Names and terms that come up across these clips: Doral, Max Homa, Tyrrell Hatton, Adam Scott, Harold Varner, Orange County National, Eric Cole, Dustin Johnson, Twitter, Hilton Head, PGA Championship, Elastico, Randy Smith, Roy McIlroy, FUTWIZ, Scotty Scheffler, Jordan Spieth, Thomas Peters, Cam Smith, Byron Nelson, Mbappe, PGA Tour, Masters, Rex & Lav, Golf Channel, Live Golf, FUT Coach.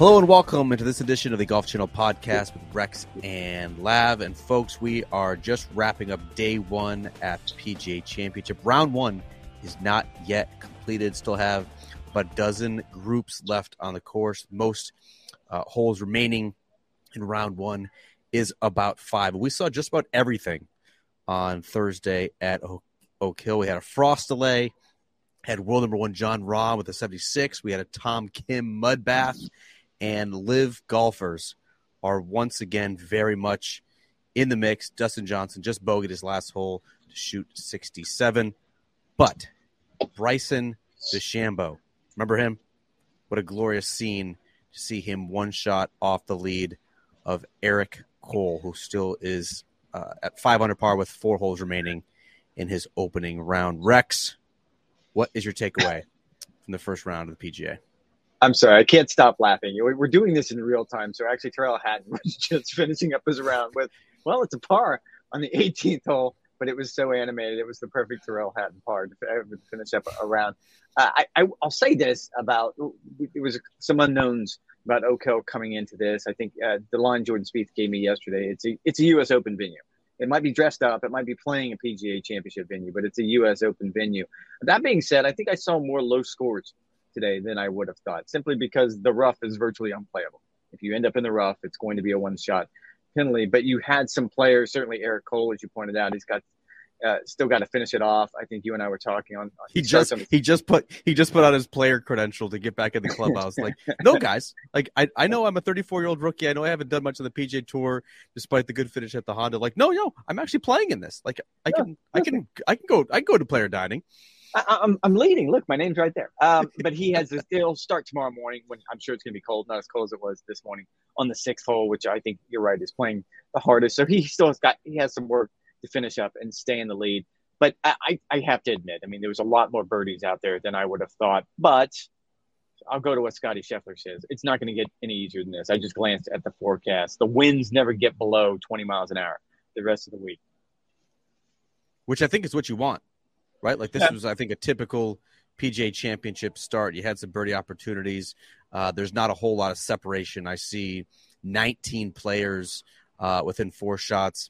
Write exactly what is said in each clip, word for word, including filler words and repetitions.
Hello and welcome into this edition of the Golf Channel podcast with Rex and Lav. And folks, we are just wrapping up day one at P G A Championship. Round one is not yet completed. Still have about a dozen groups left on the course. Most uh, holes remaining in round one is about five. We saw just about everything on Thursday at Oak Hill. We had a frost delay, had world number one John Rahm with a seventy-six. We had a Tom Kim mud bath, and live golfers are once again very much in the mix. Dustin Johnson just bogeyed his last hole to shoot sixty-seven. But Bryson DeChambeau, remember him? What a glorious scene to see him one shot off the lead of Eric Cole, who still is uh, at five under par with four holes remaining in his opening round. Rex, what is your takeaway from the first round of the P G A? I'm sorry, I can't stop laughing. We're doing this in real time. So actually, Tyrrell Hatton was just finishing up his round with, well, it's a par on the eighteenth hole, but it was so animated. It was the perfect Tyrrell Hatton par to finish up a round. Uh, I, I, I'll say this about, it was some unknowns about Oak Hill coming into this. I think uh, the line Jordan Spieth gave me yesterday, it's a, it's a U S. Open venue. It might be dressed up. It might be playing a P G A Championship venue, but it's a U S. Open venue. That being said, I think I saw more low scores today than I would have thought, simply because the rough is virtually unplayable. If you end up in the rough, it's going to be a one-shot penalty. But you had some players, certainly Eric Cole, as you pointed out, he's got uh, still got to finish it off. I think you and I were talking on. on he just on- he just put he just put out his player credential to get back in the clubhouse. Like, no guys, like I, I know I'm a thirty-four year old rookie. I know I haven't done much of the P G A Tour, despite the good finish at the Honda. Like, no, no, I'm actually playing in this. Like, I can yeah, I can I can go I can go to player dining. I, I'm I'm leading. Look, my name's right there. Um, but he has this. It'll start tomorrow morning when I'm sure it's going to be cold, not as cold as it was this morning on the sixth hole, which I think you're right is playing the hardest. So he still has got he has some work to finish up and stay in the lead. But I, I have to admit, I mean, there was a lot more birdies out there than I would have thought. But I'll go to what Scotty Scheffler says. It's not going to get any easier than this. I just glanced at the forecast. The winds never get below twenty miles an hour the rest of the week, which I think is what you want. Right? Like this was, I think, a typical P G A Championship start. You had some birdie opportunities. Uh, there's not a whole lot of separation. I see nineteen players uh, within four shots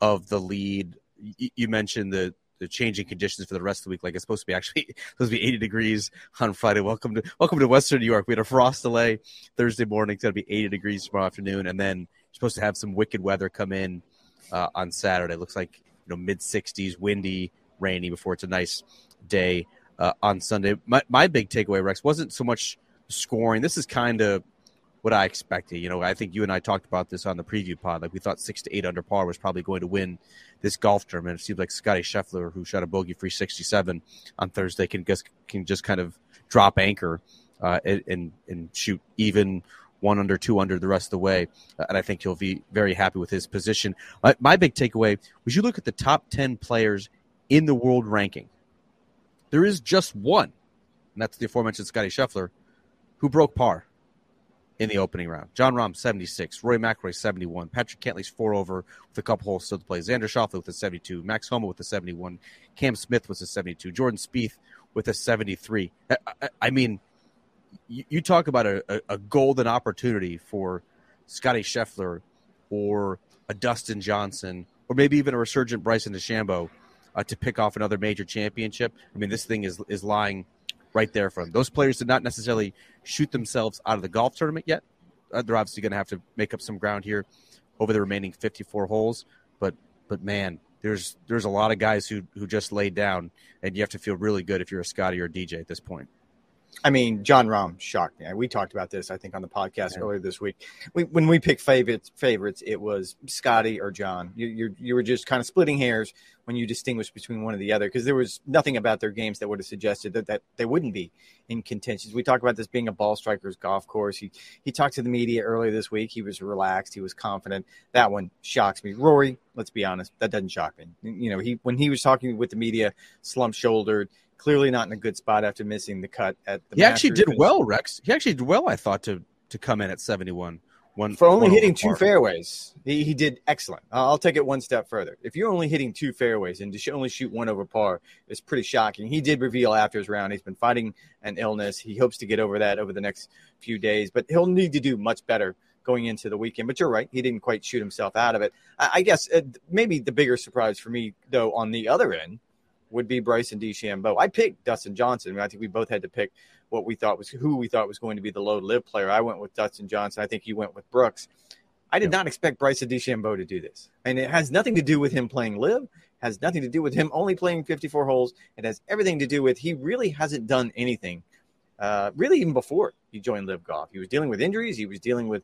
of the lead. Y- you mentioned the, the changing conditions for the rest of the week. Like it's supposed to be actually supposed to be eighty degrees on Friday. Welcome to welcome to Western New York. We had a frost delay Thursday morning. It's going to be eighty degrees tomorrow afternoon, and then you're supposed to have some wicked weather come in uh, on Saturday. It looks like you know mid sixties, windy, rainy before it's a nice day uh, on Sunday. My, my big takeaway, Rex, wasn't so much scoring. This is kind of what I expected. You know, I think you and I talked about this on the preview pod. Like we thought six to eight under par was probably going to win this golf tournament. It seems like Scotty Scheffler, who shot a bogey-free sixty-seven on Thursday, can just can just kind of drop anchor uh, and and shoot even one under, two under the rest of the way. Uh, and I think he'll be very happy with his position. My, my big takeaway was you look at the top ten players in the world ranking. There is just one, and that's the aforementioned Scotty Scheffler, who broke par in the opening round. John Rahm, seventy-six. Roy McIlroy, seventy-one. Patrick Cantley's four over with a couple holes still to play. Xander Schauffele with a seventy-two. Max Homa with a seventy-one. Cam Smith with a seventy-two. Jordan Spieth with a seventy-three. I, I, I mean, you, you talk about a, a golden opportunity for Scotty Scheffler or a Dustin Johnson or maybe even a resurgent Bryson DeChambeau Uh, to pick off another major championship. I mean, this thing is is lying right there for them. Those players did not necessarily shoot themselves out of the golf tournament yet. Uh, they're obviously going to have to make up some ground here over the remaining fifty-four holes. But but man, there's there's a lot of guys who who just laid down, and you have to feel really good if you're a Scotty or a D J at this point. I mean, John Rahm shocked me. We talked about this, I think, on the podcast yeah. earlier this week. We, when we picked favorites, favorites, it was Scotty or John. You, you you were just kind of splitting hairs when you distinguished between one or the other because there was nothing about their games that would have suggested that, that they wouldn't be in contention. We talked about this being a ball striker's golf course. He he talked to the media earlier this week. He was relaxed. He was confident. That one shocks me. Rory, let's be honest, that doesn't shock me. You know, he when he was talking with the media, slump-shouldered, clearly not in a good spot after missing the cut at the Masters. He actually did well, Rex. He actually did well, I thought, to to come in at seventy-one One, for only hitting two fairways, he, he did excellent. Uh, I'll take it one step further. If you're only hitting two fairways and to only shoot one over par, it's pretty shocking. He did reveal after his round he's been fighting an illness. He hopes to get over that over the next few days, but he'll need to do much better going into the weekend. But you're right, he didn't quite shoot himself out of it. I, I guess uh, maybe the bigger surprise for me, though, on the other end would be Bryson DeChambeau. I picked Dustin Johnson. I, mean, I think we both had to pick what we thought was who we thought was going to be the low live player. I went with Dustin Johnson. I think you went with Brooks. I did yeah. not expect Bryson DeChambeau to do this. And it has nothing to do with him playing live, has nothing to do with him only playing fifty-four holes. It has everything to do with he really hasn't done anything, uh, really even before he joined Live Golf. He was dealing with injuries. He was dealing with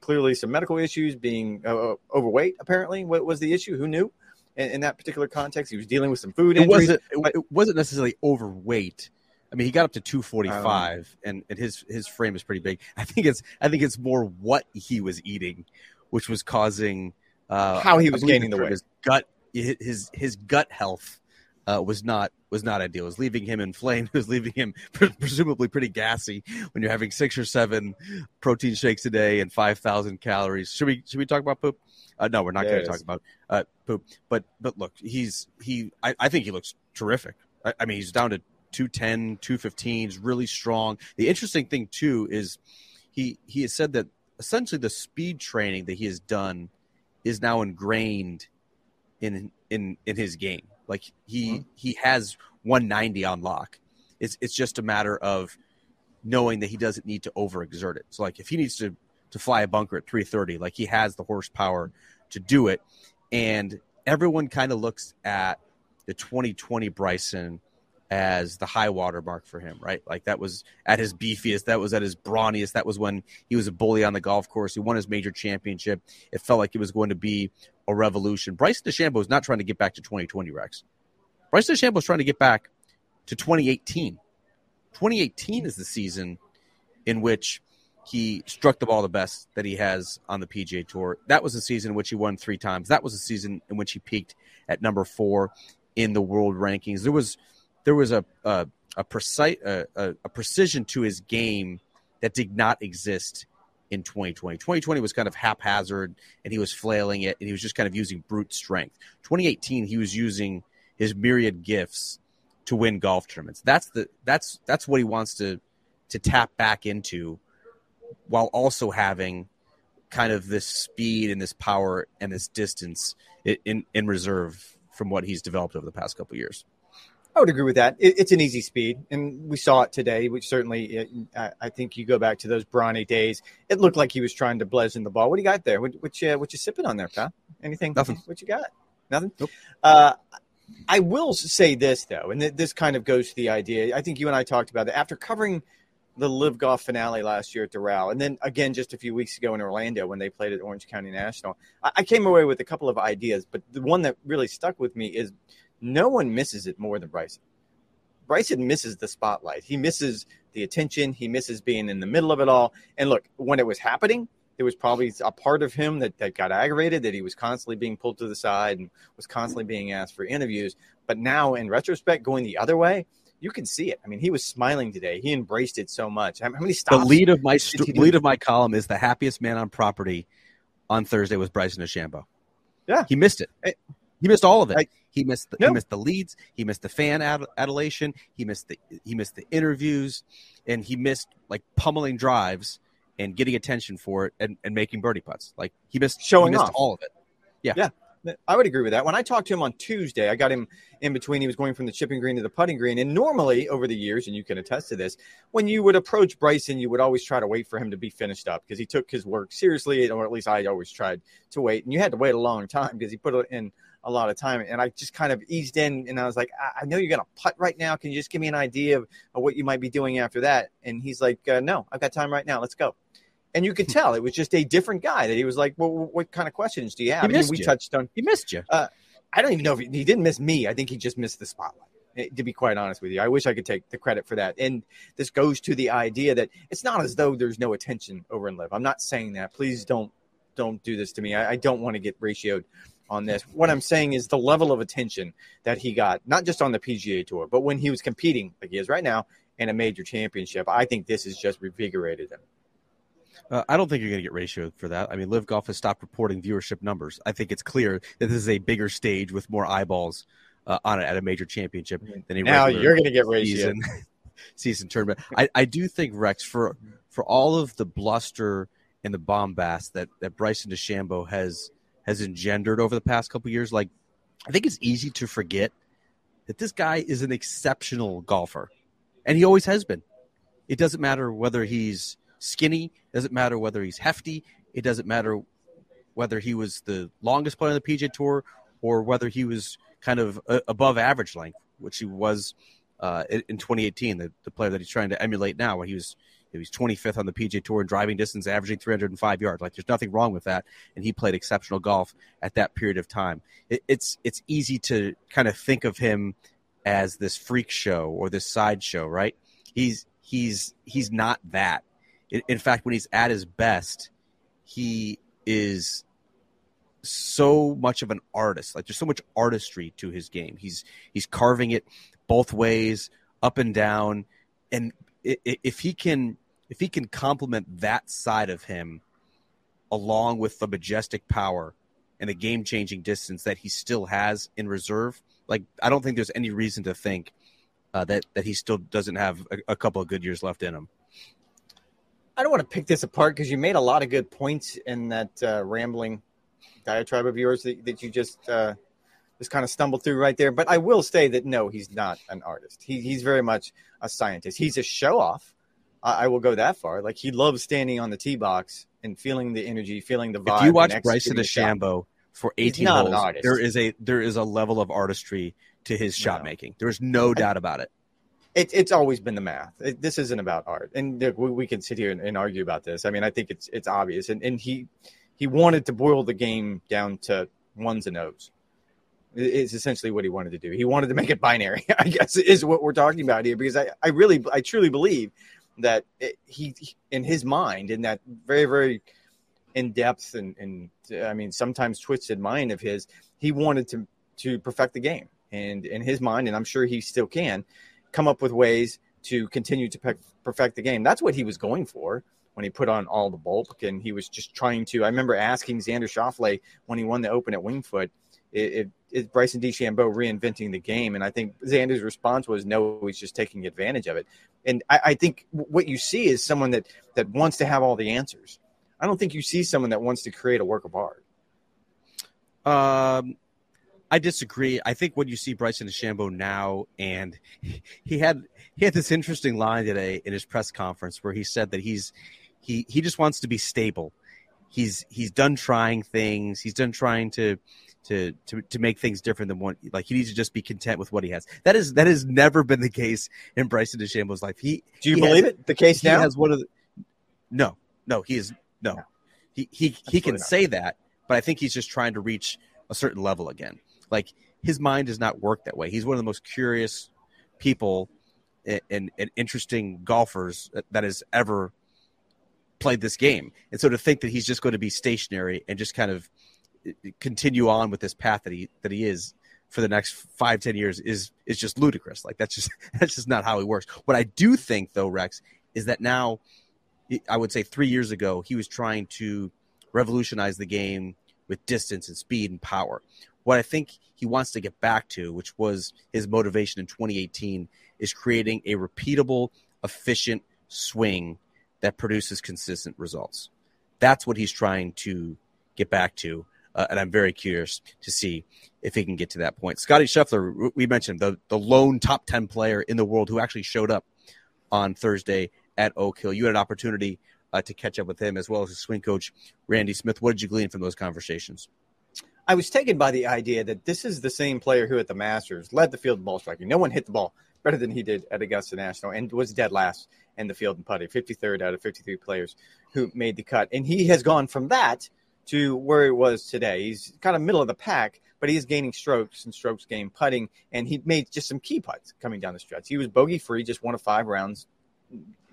clearly some medical issues, being uh, overweight, apparently. What was the issue? Who knew? In, in that particular context, he was dealing with some food injuries. It wasn't, it wasn't necessarily overweight. I mean, he got up to two forty-five, um, and, and his his frame is pretty big. I think it's I think it's more what he was eating, which was causing uh, how he was gaining the weight. His gut his his gut health uh, was not was not ideal. It was leaving him inflamed. It was leaving him pre- presumably pretty gassy when you're having six or seven protein shakes a day and five thousand calories. Should we should we talk about poop? Uh, no, we're not going to talk about uh, poop. But but look, he's he. I, I think he looks terrific. I, I mean, he's down to two ten, two fifteen is really strong. The interesting thing, too, is he he has said that essentially the speed training that he has done is now ingrained in in in his game. Like he mm-hmm. he has one ninety on lock. It's it's just a matter of knowing that he doesn't need to overexert it. So like if he needs to to fly a bunker at three thirty, like he has the horsepower to do it. And everyone kind of looks at the twenty twenty Bryson as the high water mark for him, right? Like that was at his beefiest, that was at his brawniest, that was when he was a bully on the golf course. He won his major championship. It felt like it was going to be a revolution. Bryson DeChambeau is not trying to get back to twenty twenty, Rex. Bryson DeChambeau is trying to get back to twenty eighteen. twenty eighteen is the season in which he struck the ball the best that he has on the P G A Tour. That was the season in which he won three times. That was the season in which he peaked at number four in the world rankings. There was... There was a a, a precise a, a precision to his game that did not exist in twenty twenty. twenty twenty was kind of haphazard, and he was flailing it, and he was just kind of using brute strength. twenty eighteen, he was using his myriad gifts to win golf tournaments. That's the that's that's what he wants to to tap back into, while also having kind of this speed and this power and this distance in in reserve from what he's developed over the past couple of years. I would agree with that. It, it's an easy speed, and we saw it today. Which certainly, it, I, I think you go back to those brawny days. It looked like he was trying to bludgeon the ball. What do you got there? What, what, you, what you sipping on there, pal? Anything? Nothing. What you got? Nothing? Nope. Uh, I will say this, though, and th- this kind of goes to the idea. I think you and I talked about it. After covering the Live Golf finale last year at Doral, and then again just a few weeks ago in Orlando when they played at Orange County National, I, I came away with a couple of ideas, but the one that really stuck with me is – no one misses it more than Bryson. Bryson misses the spotlight. He misses the attention. He misses being in the middle of it all. And look, when it was happening, there was probably a part of him that, that got aggravated, that he was constantly being pulled to the side and was constantly being asked for interviews. But now, in retrospect, going the other way, you can see it. I mean, he was smiling today. He embraced it so much. How many stops? The lead of my st- lead of my column is the happiest man on property on Thursday was Bryson DeChambeau. Yeah, he missed it. I- He missed all of it. I, he missed the, no. he missed the leads. He missed the fan ad, adulation. He missed the he missed the interviews, and he missed like pummeling drives and getting attention for it and, and making birdie putts. Like he missed showing he missed off. all of it. Yeah, yeah, I would agree with that. When I talked to him on Tuesday, I got him in between. He was going from the chipping green to the putting green, and normally over the years, and you can attest to this, when you would approach Bryson, you would always try to wait for him to be finished up because he took his work seriously, or at least I always tried to wait, and you had to wait a long time because he put it in a lot of time. And I just kind of eased in and I was like, I, I know you're going to putt right now. Can you just give me an idea of, of what you might be doing after that? And he's like, uh, no, I've got time right now. Let's go. And you could tell it was just a different guy that he was like, well, what kind of questions do you have? And we you. touched on, he missed you. Uh, I don't even know if he, he didn't miss me. I think he just missed the spotlight. To be quite honest with you, I wish I could take the credit for that. And this goes to the idea that it's not as though there's no attention over in Live. I'm not saying that. Please don't, don't do this to me. I, I don't want to get ratioed on this. What I'm saying is the level of attention that he got, not just on the P G A Tour, but when he was competing like he is right now in a major championship, I think this has just revigorated him. Uh, I don't think you're going to get ratioed for that. I mean, Live Golf has stopped reporting viewership numbers. I think it's clear that this is a bigger stage with more eyeballs uh, on it at a major championship than a now regular you're going to get ratioed season, season tournament. I, I do think, Rex, for for all of the bluster and the bombast that that Bryson DeChambeau has has engendered over the past couple of years, like I think it's easy to forget that this guy is an exceptional golfer, and he always has been. It doesn't matter whether he's skinny, it doesn't matter whether he's hefty, it doesn't matter whether he was the longest player on the P G A Tour or whether he was kind of above average length, which he was uh, in twenty eighteen, the, the player that he's trying to emulate now, when he was he was twenty-fifth on the P G A Tour in driving distance, averaging three hundred five yards. Like, there's nothing wrong with that, and he played exceptional golf at that period of time. It, it's it's easy to kind of think of him as this freak show or this sideshow, right? He's he's he's not that. In fact, when he's at his best, he is so much of an artist. Like, there's so much artistry to his game. He's he's carving it both ways, up and down. And if he can if he can complement that side of him along with the majestic power and the game-changing distance that he still has in reserve, like, I don't think there's any reason to think uh, that that he still doesn't have a, a couple of good years left in him. I don't want to pick this apart because you made a lot of good points in that uh, rambling diatribe of yours that, that you just uh, just kind of stumbled through right there. But I will say that, no, he's not an artist. He, he's very much a scientist. He's a show-off. I, I will go that far. Like, he loves standing on the tee box and feeling the energy, feeling the vibe. If you watch Bryson DeChambeau for eighteen holes, there is a there is a level of artistry to his shot-making. No. There's no doubt about it. It, it's always been the math. It, this isn't about art. And there, we, we can sit here and, and argue about this. I mean, I think it's it's obvious. And and he he wanted to boil the game down to ones and ohs. It's essentially what he wanted to do. He wanted to make it binary, I guess, is what we're talking about here. Because I, I really, I truly believe that it, he, in his mind, in that very, very in-depth and, and, I mean, sometimes twisted mind of his, he wanted to, to perfect the game. And in his mind, and I'm sure he still can, come up with ways to continue to pe- perfect the game. That's what he was going for when he put on all the bulk, and he was just trying to – I remember asking Xander Schauffele when he won the Open at Wingfoot, is it, Bryson DeChambeau reinventing the game? And I think Xander's response was, no, he's just taking advantage of it. And I, I think what you see is someone that, that wants to have all the answers. I don't think you see someone that wants to create a work of art. Um. I disagree. I think when you see Bryson DeChambeau now, and he had he had this interesting line today in his press conference where he said that he's he he just wants to be stable. He's he's done trying things. He's done trying to to to, to make things different than what, like, he needs to just be content with what he has. That is that has never been the case in Bryson DeChambeau's life. He do you he believe has, it? The case he now has one of the, no no he is no, no. he he Absolutely he can not. Say that, but I think he's just trying to reach a certain level again. Like, his mind does not work that way. He's one of the most curious people and, and, and interesting golfers that has ever played this game. And so to think that he's just going to be stationary and just kind of continue on with this path that he that he is for the next five, ten years is is just ludicrous. Like, that's just that's just not how he works. What I do think, though, Rex, is that now, I would say three years ago, he was trying to revolutionize the game with distance and speed and power. What I think he wants to get back to, which was his motivation in twenty eighteen, is creating a repeatable, efficient swing that produces consistent results. That's what he's trying to get back to, uh, and I'm very curious to see if he can get to that point. Scotty Scheffler, we mentioned, the, the lone top ten player in the world who actually showed up on Thursday at Oak Hill. You had an opportunity uh, to catch up with him as well as his swing coach, Randy Smith. What did you glean from those conversations? I was taken by the idea that this is the same player who at the Masters led the field in ball striking. No one hit the ball better than he did at Augusta National and was dead last in the field in putting, fifty-third out of fifty-three players who made the cut. And he has gone from that to where he was today. He's kind of middle of the pack, but he is gaining strokes and strokes game putting, and he made just some key putts coming down the stretch. He was bogey-free, just one of five rounds.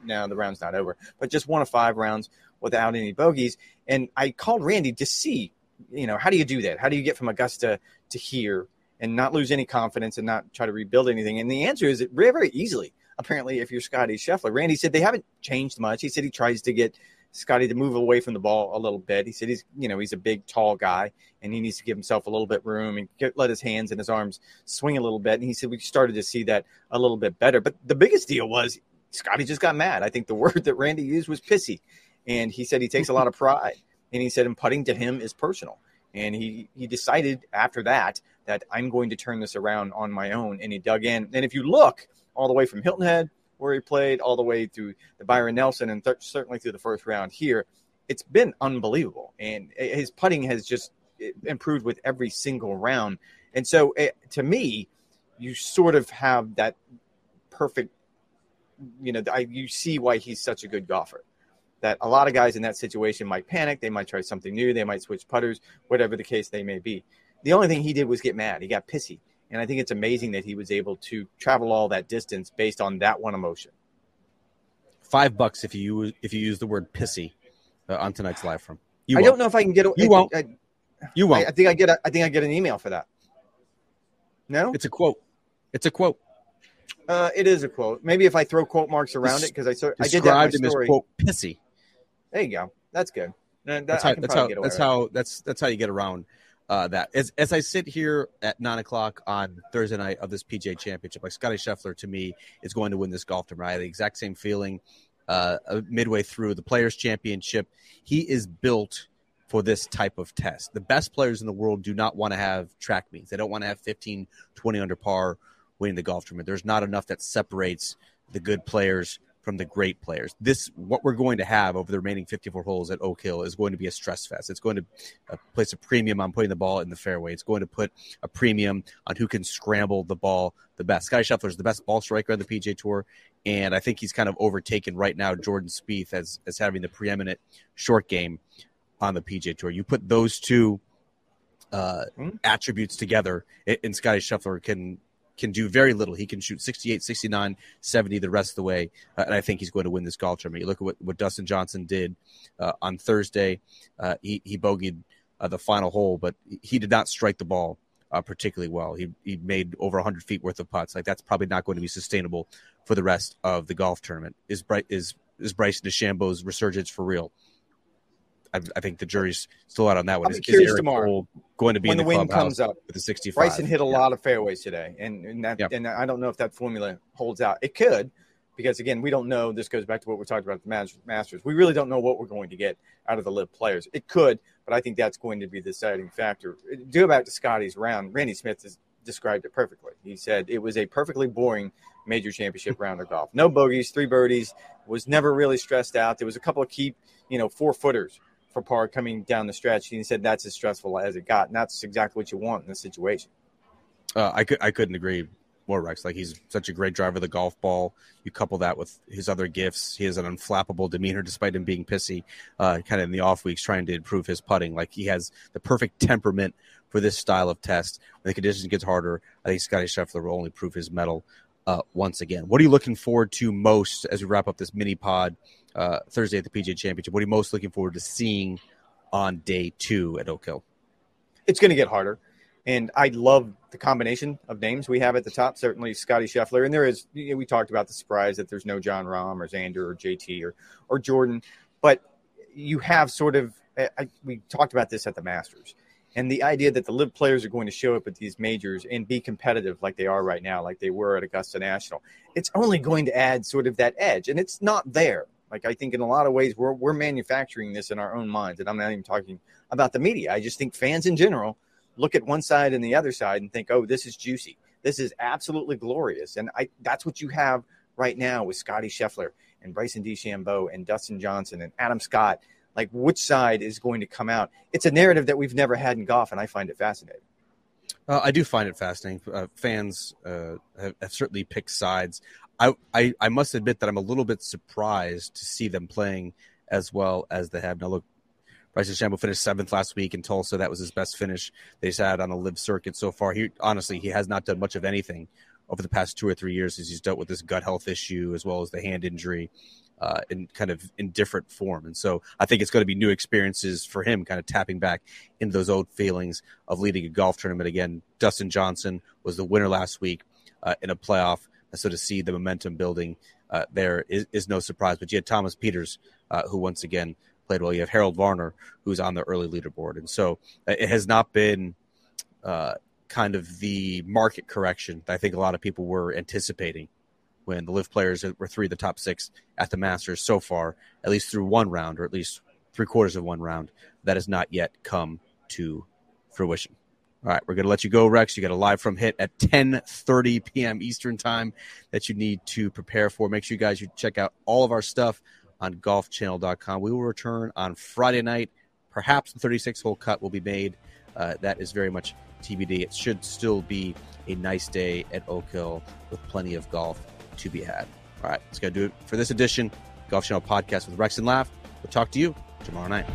Now the round's not over, but just one of five rounds without any bogeys. And I called Randy to see, you know, how do you do that? How do you get from Augusta to here and not lose any confidence and not try to rebuild anything? And the answer is very, very easily, apparently, if you're Scotty Scheffler. Randy said they haven't changed much. He said he tries to get Scotty to move away from the ball a little bit. He said he's, you know, he's a big, tall guy, and he needs to give himself a little bit room and get, let his hands and his arms swing a little bit. And he said we started to see that a little bit better. But the biggest deal was Scotty just got mad. I think the word that Randy used was pissy. And he said he takes a lot of pride. And he said, and putting to him is personal. And he, he decided after that that I'm going to turn this around on my own. And he dug in. And if you look all the way from Hilton Head, where he played, all the way through the Byron Nelson and th- certainly through the first round here, it's been unbelievable. And his putting has just improved with every single round. And so it, to me, you sort of have that perfect, you know, I, you see why he's such a good golfer. That a lot of guys in that situation might panic. They might try something new. They might switch putters, whatever the case they may be. The only thing he did was get mad. He got pissy. And I think it's amazing that he was able to travel all that distance based on that one emotion. Five bucks if you if you use the word pissy uh, on tonight's live from. You I won't. don't know if I can get. A, you I, won't. I, you won't. I, I think I get. A, I think I get an email for that. No, it's a quote. It's a quote. Uh, it is a quote. Maybe if I throw quote marks around Des- it because I so I did that in my story. Quote pissy. There you go. That's good. That, that's how. That's how. That's how, that's, that's how you get around. Uh, that as as I sit here at nine o'clock on Thursday night of this P G A Championship, like Scotty Scheffler to me is going to win this golf tournament. I had the exact same feeling uh, midway through the Players' Championship. He is built for this type of test. The best players in the world do not want to have track meets. They don't want to have fifteen, twenty under par winning the golf tournament. There's not enough that separates the good players from the great players. This, what we're going to have over the remaining fifty-four holes at Oak Hill is going to be a stress fest. It's going to uh, place a premium on putting the ball in the fairway. It's going to put a premium on who can scramble the ball the best. Scotty Scheffler is the best ball striker on the P G A Tour, and I think he's kind of overtaken right now Jordan Spieth as, as having the preeminent short game on the P G A Tour. You put those two uh, mm-hmm. attributes together, and Scotty Scheffler can can do very little. He can shoot sixty-eight, sixty-nine, seventy the rest of the way, uh, and I think he's going to win this golf tournament. You look at what, what Dustin Johnson did uh, on Thursday. Uh, he, he bogeyed uh, the final hole, but he did not strike the ball uh, particularly well. He he made over one hundred feet worth of putts. Like, that's probably not going to be sustainable for the rest of the golf tournament. Is Bry- is, is Bryson DeChambeau's resurgence for real? I, I think the jury's still out on that one. Is, is Eric Cole going to be when in the, the wind comes up with the sixty-five? Bryson hit a yeah. lot of fairways today, and and, that, yeah. and I don't know if that formula holds out. It could, because again, we don't know. This goes back to what we talked about at the Masters. We really don't know what we're going to get out of the live players. It could, but I think that's going to be the deciding factor. Go back to Scotty's round. Randy Smith has described it perfectly. He said it was a perfectly boring major championship round of golf. No bogeys, three birdies. Was never really stressed out. There was a couple of key, you know, four footers for par coming down the stretch, and he said that's as stressful as it got, and that's exactly what you want in this situation. Uh, I could I couldn't agree more, Rex. Like, he's such a great driver of the golf ball. You couple that with his other gifts. He has an unflappable demeanor, despite him being pissy, uh, kind of in the off weeks, trying to improve his putting. Like, he has the perfect temperament for this style of test. When the conditions get harder, I think Scotty Scheffler will only prove his mettle uh, once again. What are you looking forward to most as we wrap up this mini pod? Uh, Thursday at the P G A Championship. What are you most looking forward to seeing on day two at Oak Hill? It's going to get harder, and I love the combination of names we have at the top. Certainly Scotty Scheffler, and there is, you know, we talked about the surprise that there's no John Rahm or Xander or J T or or Jordan, but you have sort of I, we talked about this at the Masters, and the idea that the live players are going to show up at these majors and be competitive like they are right now, like they were at Augusta National. It's only going to add sort of that edge, and it's not there. Like, I think in a lot of ways, we're we're manufacturing this in our own minds, and I'm not even talking about the media. I just think fans in general look at one side and the other side and think, oh, this is juicy. This is absolutely glorious. And I that's what you have right now with Scotty Scheffler and Bryson DeChambeau and Dustin Johnson and Adam Scott. Like, which side is going to come out? It's a narrative that we've never had in golf, and I find it fascinating. Uh, I do find it fascinating. Uh, fans uh, have, have certainly picked sides. I, I, I must admit that I'm a little bit surprised to see them playing as well as they have. Now, look, Bryson DeChambeau finished seventh last week in Tulsa. That was his best finish they've had on the live circuit so far. He honestly, he has not done much of anything over the past two or three years as he's dealt with this gut health issue as well as the hand injury uh, in kind of in different form. And so I think it's going to be new experiences for him, kind of tapping back into those old feelings of leading a golf tournament again. Dustin Johnson was the winner last week uh, in a playoff And so to see the momentum building uh, there is, is no surprise. But you had Thomas Peters, uh, who once again played well. You have Harold Varner, who's on the early leaderboard. And so it has not been uh, kind of the market correction that I think a lot of people were anticipating when the Live players were three of the top six at the Masters so far, at least through one round, or at least three quarters of one round. That has not yet come to fruition. All right, we're going to let you go, Rex. You got a live from hit at ten thirty p.m. Eastern time that you need to prepare for. Make sure you guys you check out all of our stuff on golf channel dot com. We will return on Friday night. Perhaps the thirty-six hole cut will be made. Uh, that is very much T B D. It should still be a nice day at Oak Hill with plenty of golf to be had. All right, that's going to do it for this edition. Golf Channel Podcast with Rex and Lav. We'll talk to you tomorrow night.